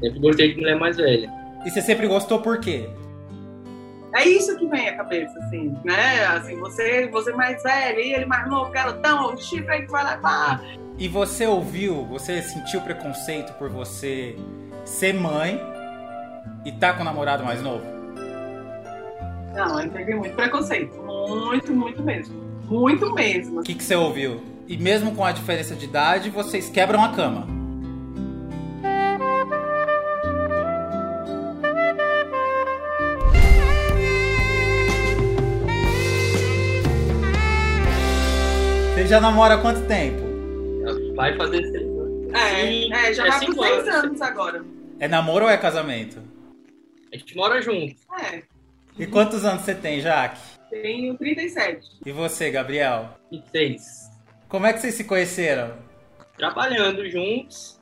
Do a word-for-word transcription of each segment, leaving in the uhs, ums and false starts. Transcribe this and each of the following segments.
Sempre gostei de mulher mais velha. E você sempre gostou por quê? É isso que vem à cabeça, assim, né? Assim, você, você mais velho e ele mais novo, garotão, chifre aí que vai lá, pá. E você ouviu, você sentiu preconceito por você ser mãe e tá com o namorado mais novo? Não, eu peguei muito preconceito. Muito, muito mesmo. Muito mesmo. O que, que você ouviu? E mesmo com a diferença de idade, vocês quebram a cama. Você já namora há quanto tempo? Vai fazer seis anos. É, é, já vai com seis anos agora. É namoro ou é casamento? A gente mora junto. É. E quantos anos você tem, Jaque? Tenho trinta e sete. E você, Gabriel? vinte e seis. Como é que vocês se conheceram? Trabalhando juntos.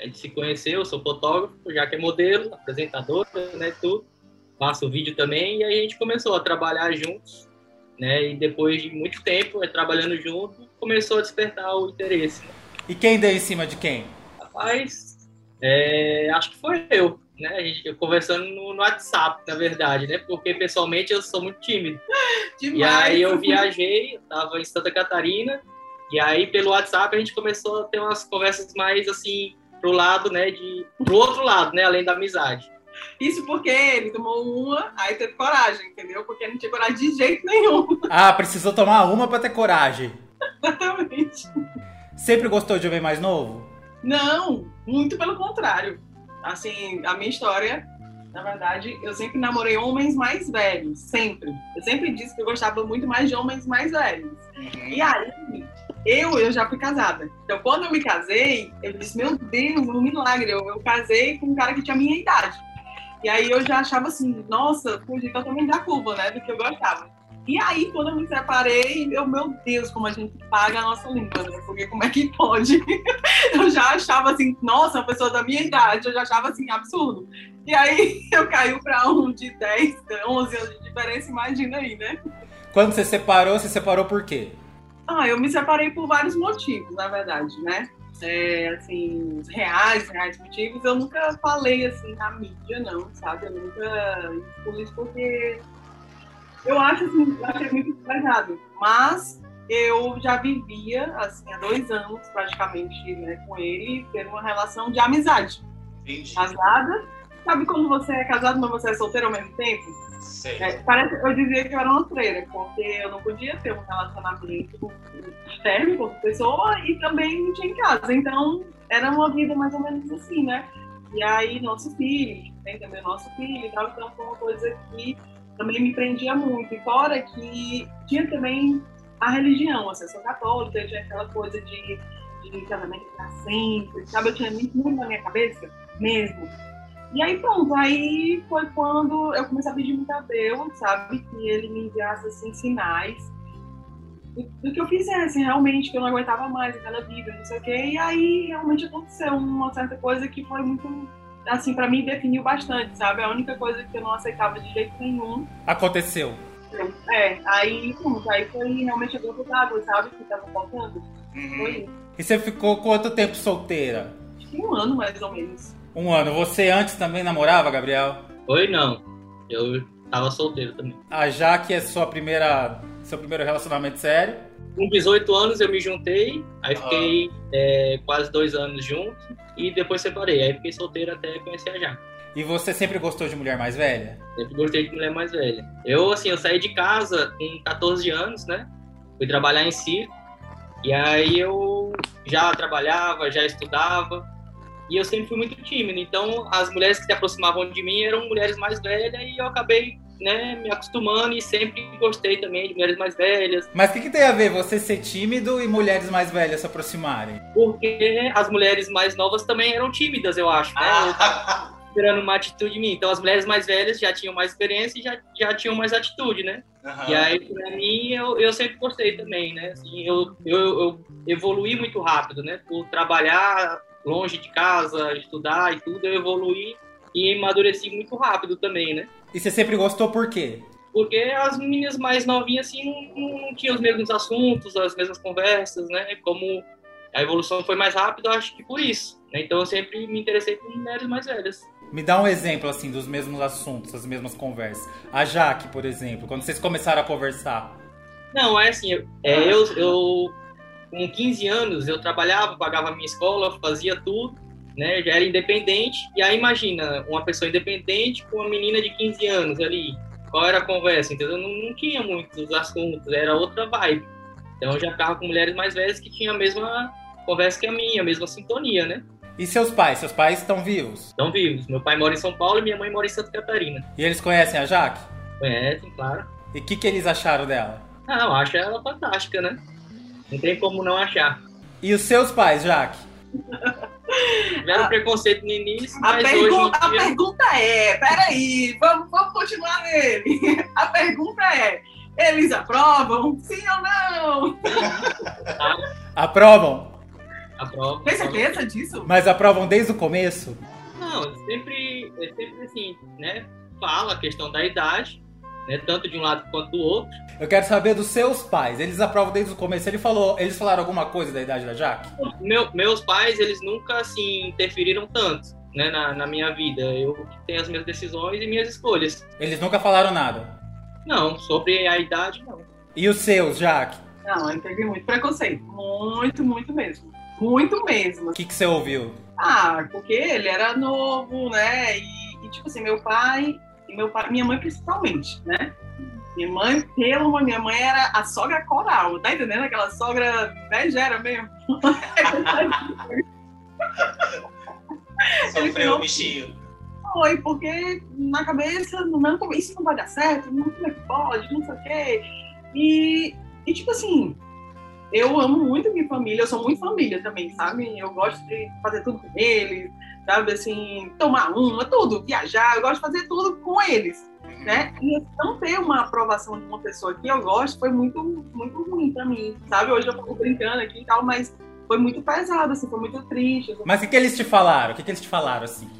A gente se conheceu, eu sou fotógrafo, já que é modelo, apresentador, né, tudo. Faço vídeo também e aí a gente começou a trabalhar juntos. Né, e depois de muito tempo, trabalhando junto, começou a despertar o interesse. Né? E quem deu em cima de quem? Rapaz, é, acho que foi eu, né? A gente conversando no, no WhatsApp, na verdade, né? Porque pessoalmente eu sou muito tímido. Demais. E aí eu viajei, eu tava em Santa Catarina, e aí pelo WhatsApp a gente começou a ter umas conversas mais assim, pro lado, né? De, pro outro lado, né? Além da amizade. Isso porque ele tomou uma, aí teve coragem, entendeu? Porque ele não tinha coragem de jeito nenhum. Ah, precisou tomar uma pra ter coragem. Exatamente. Sempre gostou de homem mais novo? Não, muito pelo contrário. Assim, a minha história, na verdade, eu sempre namorei homens mais velhos, sempre. Eu sempre disse que eu gostava muito mais de homens mais velhos. E aí, eu, eu já fui casada. Então, quando eu me casei, eu disse, meu Deus, um milagre. Eu, eu casei com um cara que tinha a minha idade. E aí eu já achava assim, nossa, fugi totalmente da curva, né, do que eu gostava. E aí, quando eu me separei, eu, meu Deus, como a gente paga a nossa língua, né, porque como é que pode? Eu já achava assim, nossa, uma pessoa da minha idade, eu já achava assim, absurdo. E aí eu caí pra um de dez, onze anos de diferença, imagina aí, né? Quando você separou, você separou por quê? Ah, eu me separei por vários motivos, na verdade, né? É, assim, reais, reais motivos, eu nunca falei assim na mídia, não, sabe? Eu nunca expus porque eu acho assim, eu achei muito exagerado. Mas eu já vivia, assim, há dois anos praticamente, né, com ele, tendo uma relação de amizade. Entendi. Casada. Sabe quando você é casado, mas você é solteiro ao mesmo tempo? Sei. É, parece, eu dizia que eu era uma treira, porque eu não podia ter um relacionamento externo com outra pessoa e também não tinha em casa. Então, era uma vida mais ou menos assim, né? E aí, nosso filho, tem também o nosso filho e tal. Então, foi uma coisa que também me prendia muito. E fora que tinha também a religião, a sessão católica, tinha aquela coisa de, de casamento pra sempre, sabe? Eu tinha muito, muito na minha cabeça mesmo. E aí pronto, aí foi quando eu comecei a pedir muito a Deus, sabe, que ele me enviasse assim, sinais do, do que eu fizesse realmente, que eu não aguentava mais aquela vida, não sei o quê. E aí realmente aconteceu uma certa coisa que foi muito, assim, pra mim definiu bastante, sabe, a única coisa que eu não aceitava de jeito nenhum. Aconteceu. É, aí pronto, aí foi realmente a gota d'água, sabe, que tava faltando. Foi isso. E você ficou quanto tempo solteira? Acho que um ano mais ou menos. Um ano. Você antes também namorava, Gabriel? Oi, não. Eu tava solteiro também. A Jaque é sua primeira, seu primeiro relacionamento sério? Com dezoito anos eu me juntei, aí fiquei ah. é, quase dois anos junto e depois separei. Aí fiquei solteiro até conhecer a Jaque. E você sempre gostou de mulher mais velha? Sempre gostei de mulher mais velha. Eu, assim, eu saí de casa com catorze anos, né? Fui trabalhar em circo e aí eu já trabalhava, já estudava. E eu sempre fui muito tímido, então as mulheres que se aproximavam de mim eram mulheres mais velhas e eu acabei, né, me acostumando e sempre gostei também de mulheres mais velhas. Mas o que, que tem a ver você ser tímido e mulheres mais velhas se aproximarem? Porque as mulheres mais novas também eram tímidas, eu acho, né? Eu tava esperando uma atitude de mim. Então as mulheres mais velhas já tinham mais experiência e já, já tinham mais atitude, né? Uhum. E aí, pra mim, eu, eu sempre gostei também, né? Assim, eu, eu, eu evoluí muito rápido, né? Por trabalhar longe de casa, estudar e tudo, eu evoluí e amadureci muito rápido também, né? E você sempre gostou por quê? Porque as meninas mais novinhas, assim, não, não tinham os mesmos assuntos, as mesmas conversas, né? Como a evolução foi mais rápida, eu acho que por isso, Então eu sempre me interessei por mulheres mais velhas. Me dá um exemplo, assim, dos mesmos assuntos, das mesmas conversas. A Jaque, por exemplo, quando vocês começaram a conversar. Não, é assim, é, eu, eu com quinze anos eu trabalhava, pagava a minha escola, fazia tudo, né? Já era independente. E aí imagina, uma pessoa independente com uma menina de quinze anos ali. Qual era a conversa? Entendeu? Não, não tinha muitos assuntos, era outra vibe. Então eu já ficava com mulheres mais velhas que tinham a mesma conversa que a minha, a mesma sintonia, né? E seus pais? Seus pais estão vivos? Estão vivos. Meu pai mora em São Paulo e minha mãe mora em Santa Catarina. E eles conhecem a Jaque? Conhecem, claro. E o que, que eles acharam dela? Ah, eu acho ela fantástica, né? Não tem como não achar. E os seus pais, Jaque? Tiveram preconceito no início, a mas pergun- hoje em dia... A pergunta é... Peraí, vamos, vamos continuar nele. A pergunta é... Eles aprovam? Sim ou não? Ah. Aprovam? Aprovam. Tem certeza disso? Mas aprovam desde o começo? Não, sempre, sempre assim, né? Fala a questão da idade, né? Tanto de um lado quanto do outro. Eu quero saber dos seus pais. Eles aprovam desde o começo. Ele falou, eles falaram alguma coisa da idade da Jaque? Meu, meus pais, eles nunca assim, interferiram tanto, né? Na, na minha vida. Eu tenho as minhas decisões e minhas escolhas. Eles nunca falaram nada? Não, sobre a idade, não. E os seus, Jaque? Não, eu peguei muito preconceito. Muito, muito mesmo. Muito mesmo. O que, que você ouviu? Ah, porque ele era novo, né? E, e tipo assim, meu pai, e meu pai, minha mãe principalmente, né? Minha mãe, pelo amor, minha mãe era a sogra coral, tá entendendo? Aquela sogra megera mesmo. Sofreu o bichinho. Foi, porque na cabeça, no meu, isso não vai dar certo, não, como é que pode, não sei o quê. E, e tipo assim, eu amo muito minha família, eu sou muito família também, sabe? Eu gosto de fazer tudo com eles, sabe? Assim, tomar uma, tudo, viajar, eu gosto de fazer tudo com eles, né? E não ter uma aprovação de uma pessoa que eu gosto foi muito, muito ruim pra mim, sabe? Hoje eu tô brincando aqui e tal, mas foi muito pesado, assim, foi muito triste. Assim. Mas o que, que eles te falaram? O que, que eles te falaram, assim?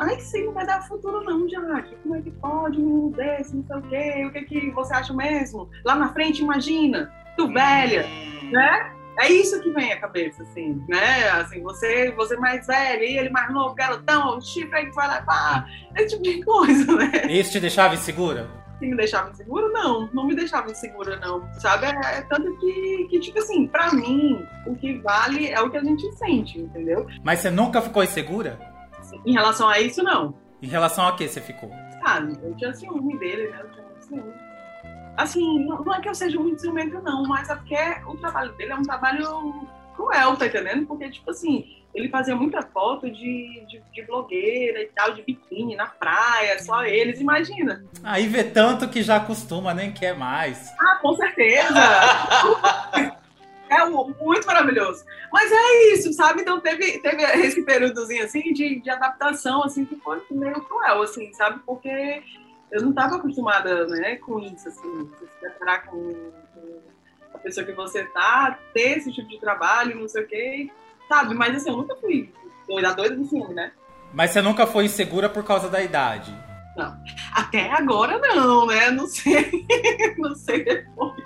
Ai, sim, não vai dar futuro não, Jaque. Como é que pode um mundo desse, não sei o quê? O que, que você acha mesmo? Lá na frente, imagina, tu velha, né? É isso que vem à cabeça, assim, né? Assim, você, você mais velha, ele mais novo, garotão, o chifre aí que vai levar, esse tipo de coisa, né? Isso te deixava insegura? Se me deixava insegura, não. Não me deixava insegura, não. Sabe? É, é tanto que, que, tipo assim, pra mim, o que vale é o que a gente sente, entendeu? Mas você nunca ficou insegura? Em relação a isso, não. Em relação a que você ficou? Ah, eu tinha ciúme dele, né? Eu tinha muito ciúme. Assim, não é que eu seja muito ciumenta, não, mas é porque o trabalho dele é um trabalho cruel, tá entendendo? Porque, tipo assim, ele fazia muita foto de, de, de blogueira e tal, de biquíni, na praia, só eles, imagina. Aí vê tanto que já acostuma, nem quer mais. Ah, com certeza! É muito maravilhoso. Mas é isso, sabe? Então teve, teve esse períodozinho, assim, de, de adaptação, assim, que foi meio cruel, assim, sabe? Porque eu não estava acostumada, né, com isso, assim, se deparar com, com a pessoa que você tá, ter esse tipo de trabalho, não sei o quê, sabe? Mas, assim, eu nunca fui doida, doida do filme, né? Mas você nunca foi insegura por causa da idade? Não. Até agora, não, né? Não sei. Não sei depois.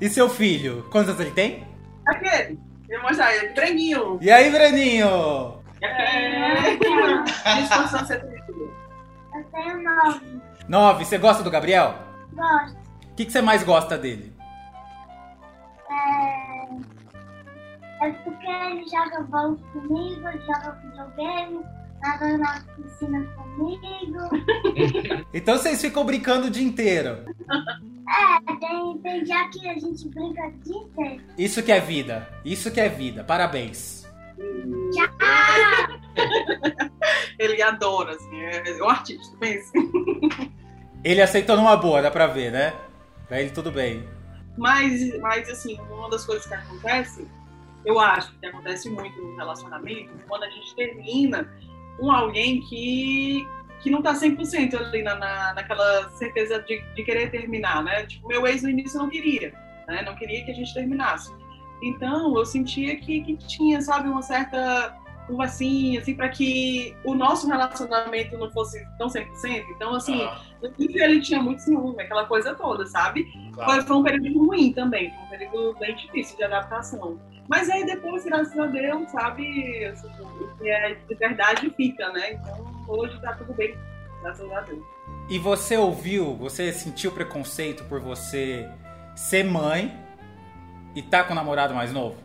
E seu filho? Quantos anos ele tem? Aquele. Eu vou mostrar ele. Breninho. E aí, Breninho? É. Disposição setenta e dois. Até nove. Nove. Você gosta do Gabriel? Gosto. O que, que você mais gosta dele? É... É porque ele joga bola comigo, joga videogame, nada na piscina comigo. Então vocês ficam brincando o dia inteiro? É, tem, tem já que a gente brinca disso. Isso que é vida, isso que é vida, parabéns. Tchau! Ele adora, assim, é um artista, mesmo. Ele aceitou numa boa, dá pra ver, né? Pra ele tudo bem. Mas, mas assim, uma das coisas que acontece, eu acho que acontece muito no relacionamento, quando a gente termina com alguém que... que não tá cem por cento ali na, na, naquela certeza de, de querer terminar, né? Tipo, meu ex no início não queria, né? Não queria que a gente terminasse. Então, eu sentia que, que tinha, sabe, uma certa conversinha, assim, pra que o nosso relacionamento não fosse tão cem por cento. Então, assim, ah. ele tinha muito ciúme, aquela coisa toda, sabe? Claro. Foi, foi um período ruim também, foi um período bem difícil de adaptação. Mas aí depois, graças a Deus, sabe, o que é de verdade fica, né? Então hoje tá tudo bem, graças a Deus. E você ouviu, você sentiu preconceito por você ser mãe e tá com o namorado mais novo?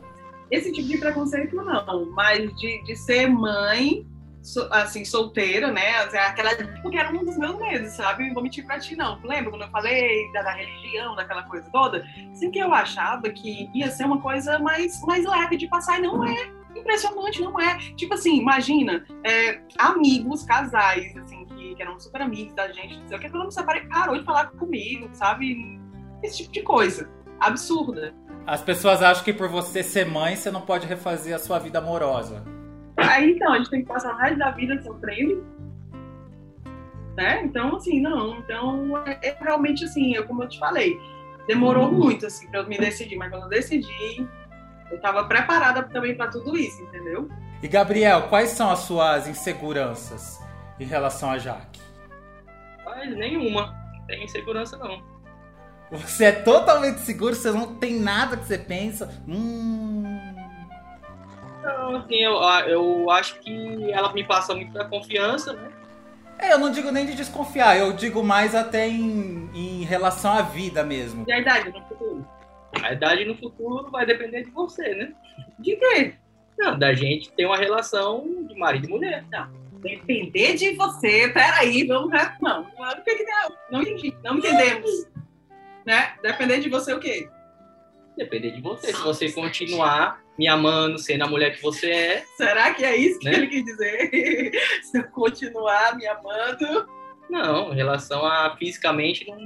Esse tipo de preconceito não, mas de, de ser mãe, so, assim, solteira, né? Aquela, porque era um dos meus medos, sabe? Não vou mentir pra ti, não. Lembra quando eu falei da, da religião, daquela coisa toda? Assim, que eu achava que ia ser uma coisa mais, mais leve de passar, e não é. Impressionante, não é? Tipo assim, imagina, é, amigos, casais, assim, que, que eram super amigos da gente, não sei o que, todo mundo separou, parou de falar comigo, sabe? Esse tipo de coisa absurda. As pessoas acham que por você ser mãe, você não pode refazer a sua vida amorosa. Aí, então, a gente tem que passar o resto da vida sofrendo, né? Então, assim, não. Então, é realmente, assim, eu, como eu te falei, demorou hum. muito, assim, pra eu me decidir. Mas quando eu decidi, eu tava preparada também pra tudo isso, entendeu? E, Gabriel, quais são as suas inseguranças em relação a Jaque? Mas nenhuma. Não tem insegurança, não. Você é totalmente seguro, você não tem nada que você pensa. Hum. Não, assim, eu, eu acho que ela me passa muito da confiança, né? É, eu não digo nem de desconfiar, eu digo mais até em, em relação à vida mesmo. E a idade no futuro? A idade no futuro vai depender de você, né? De quê? Não, da gente ter uma relação de marido e mulher, tá? Depender de você, peraí, vamos lá. Não, não entendi, não entendemos. Né? Depender de você o quê? Depender de você. Se você continuar me amando, sendo a mulher que você é... Será que é isso que né? ele quis dizer? Se eu continuar me amando... Não, em relação a fisicamente, não,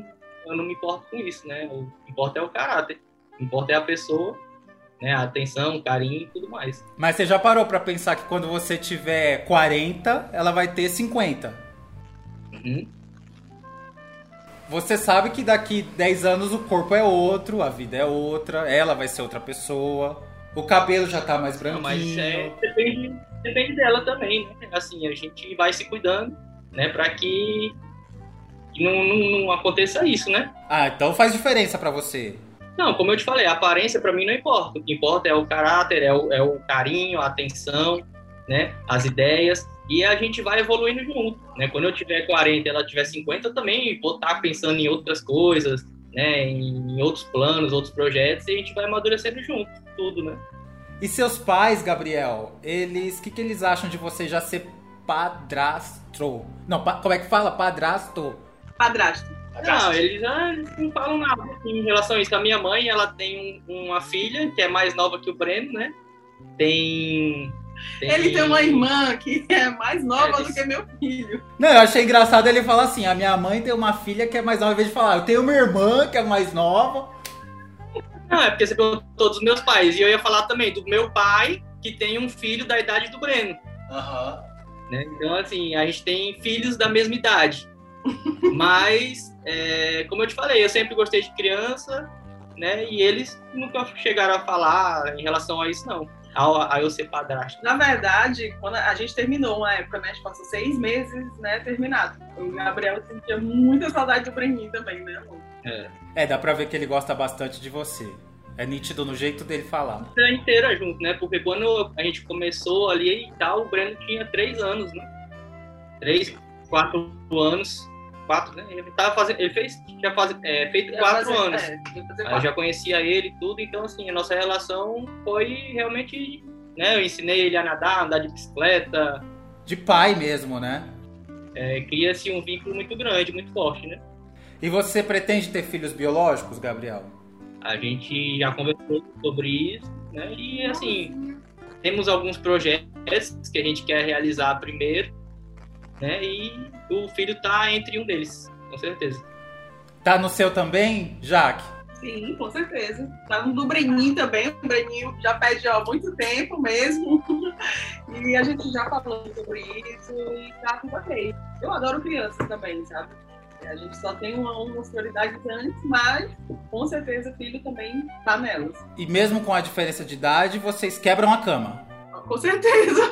eu não me importo com isso, né? O que importa é o caráter. O que importa é a pessoa, né? A atenção, o carinho e tudo mais. Mas você já parou pra pensar que quando você tiver quarenta, ela vai ter cinquenta? Uhum. Você sabe que daqui dez anos o corpo é outro, a vida é outra, ela vai ser outra pessoa, o cabelo já tá mais branquinho. Mas é, depende, depende dela também, né? Assim, a gente vai se cuidando, né? Pra que não, não, não aconteça isso, né? Ah, então faz diferença pra você. Não, como eu te falei, a aparência pra mim não importa. O que importa é o caráter, é o, é o carinho, a atenção, né? As ideias. E a gente vai evoluindo junto, né? Quando eu tiver quarenta e ela tiver cinquenta, eu também vou estar pensando em outras coisas, né? Em outros planos, outros projetos, e a gente vai amadurecendo junto, tudo, né? E seus pais, Gabriel, eles... O que, que eles acham de você já ser padrasto? Não, pa, como é que fala? Padrasto? Padrasto. Padrasto. Não, eles ah, não falam nada em relação a isso. A minha mãe, ela tem um, uma filha que é mais nova que o Breno, né? Tem... Tem... Ele tem uma irmã que é mais nova é, do que meu filho. Não, eu achei engraçado ele falar assim, a minha mãe tem uma filha que é mais nova, em vez de falar, eu tenho uma irmã que é mais nova. Não, é porque você perguntou dos meus pais, e eu ia falar também do meu pai, que tem um filho da idade do Breno. Aham. Né? Então, assim, a gente tem filhos da mesma idade. Mas, é, como eu te falei, eu sempre gostei de criança, né? E eles nunca chegaram a falar em relação a isso, não. A eu ser padrasto. Na verdade, quando a gente terminou uma época, né? A gente passou seis meses, né? Terminado. O Gabriel sentia muita saudade do Breninho também, né, amor? É. é, dá pra ver que ele gosta bastante de você. É nítido no jeito dele falar. A gente inteira junto, né? Porque quando a gente começou ali e tal, o Breno tinha três anos, né? Três, quatro anos. Quatro, né? Ele tava fazendo. Ele fez, tinha faz, é, feito quatro fazer, anos. É, fazer quatro. Eu já conhecia ele e tudo, então assim, a nossa relação foi realmente, né? Eu ensinei ele a nadar, andar de bicicleta. De pai mesmo, né? É, cria-se um vínculo muito grande, muito forte, né? E você pretende ter filhos biológicos, Gabriel? A gente já conversou sobre isso, né? E assim, temos alguns projetos que a gente quer realizar primeiro. Né? E o filho tá entre um deles, com certeza. Tá no seu também, Jaque? Sim, com certeza. Tá no do Breninho também. O Breninho já pede há muito tempo mesmo. E a gente já falou sobre isso e tá tudo ok. Eu adoro crianças também, sabe? A gente só tem uma, uma prioridade antes, mas com certeza o filho também tá nelas. E mesmo com a diferença de idade, vocês quebram a cama? Com certeza!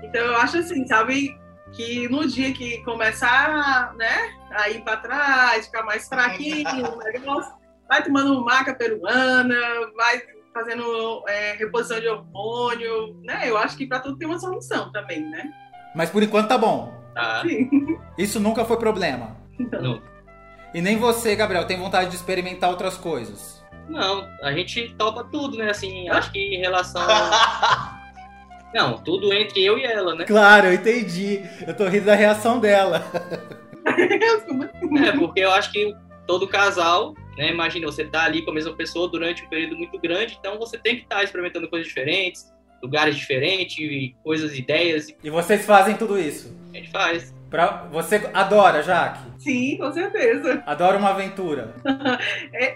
Então eu acho assim, sabe, que no dia que começar, né, a ir pra trás, ficar mais fraquinho, negócio, vai tomando maca peruana, vai fazendo é, reposição de hormônio, né? Eu acho que pra tudo tem uma solução também, né? Mas por enquanto tá bom. Tá. Sim. Isso nunca foi problema. Não. E nem você, Gabriel, tem vontade de experimentar outras coisas? Não, a gente topa tudo, né? Assim, acho que em relação a... Não, tudo entre eu e ela, né? Claro, eu entendi. Eu tô rindo da reação dela. É, porque eu acho que todo casal, né? Imagina, você tá ali com a mesma pessoa durante um período muito grande, então você tem que estar tá experimentando coisas diferentes, lugares diferentes, e coisas, ideias. E vocês fazem tudo isso? A gente faz. Pra... Você adora, Jaque? Sim, com certeza. Adora uma aventura.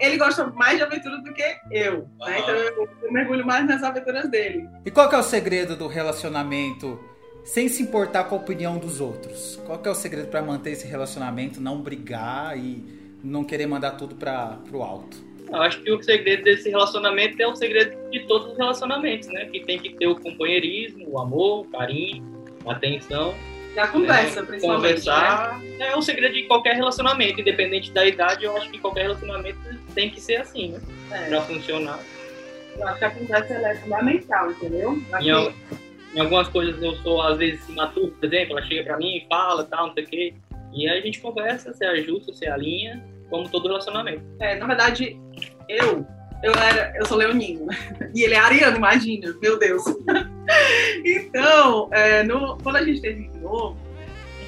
Ele gosta mais de aventura do que eu, ah. né? Então eu, eu mergulho mais nas aventuras dele. E qual que é o segredo do relacionamento sem se importar com a opinião dos outros? Qual que é o segredo para manter esse relacionamento, não brigar e não querer mandar tudo para pro alto? Eu acho que o segredo desse relacionamento é o segredo de todos os relacionamentos, né? Que tem que ter o companheirismo, o amor, o carinho, a atenção. E a conversa, é, principalmente. Conversar, né? É o segredo de qualquer relacionamento, independente da idade. Eu acho que qualquer relacionamento tem que ser assim, né? É. Pra funcionar. Eu acho que a conversa é fundamental, entendeu? Em, al- em algumas coisas eu sou, às vezes, imaturo, por exemplo. Ela chega pra mim e fala, tal, não sei o quê. E aí a gente conversa, se ajusta, se alinha, como todo relacionamento. É, na verdade, eu... Eu, era, eu sou leonino, e ele é ariano, imagina, meu Deus. Então, é, no, quando a gente terminou,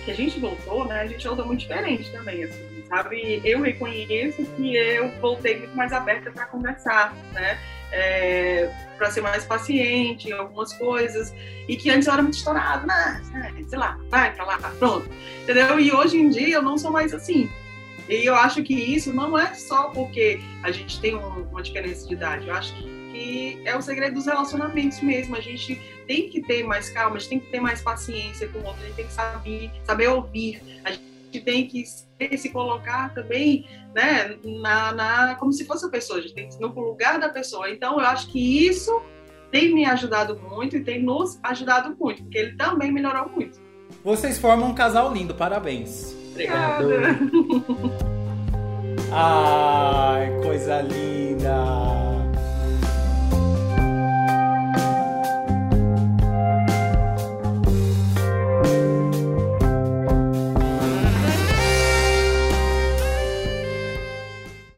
que a gente voltou, né, a gente voltou muito diferente também, assim, sabe? Eu reconheço que eu voltei muito mais aberta para conversar, né? É, para ser mais paciente em algumas coisas, e que antes eu era muito estourada, né? Sei lá, vai pra lá, pronto, entendeu? E hoje em dia eu não sou mais assim. E eu acho que isso não é só porque a gente tem uma diferença de idade. Eu acho que é o segredo dos relacionamentos mesmo. A gente tem que ter mais calma, a gente tem que ter mais paciência com o outro, a gente tem que saber, saber ouvir. A gente tem que se colocar também, né, na, na, como se fosse a pessoa, a gente tem que ir no lugar da pessoa. Então, eu acho que isso tem me ajudado muito e tem nos ajudado muito, porque ele também melhorou muito. Vocês formam um casal lindo, parabéns. Obrigado. Ai, coisa linda.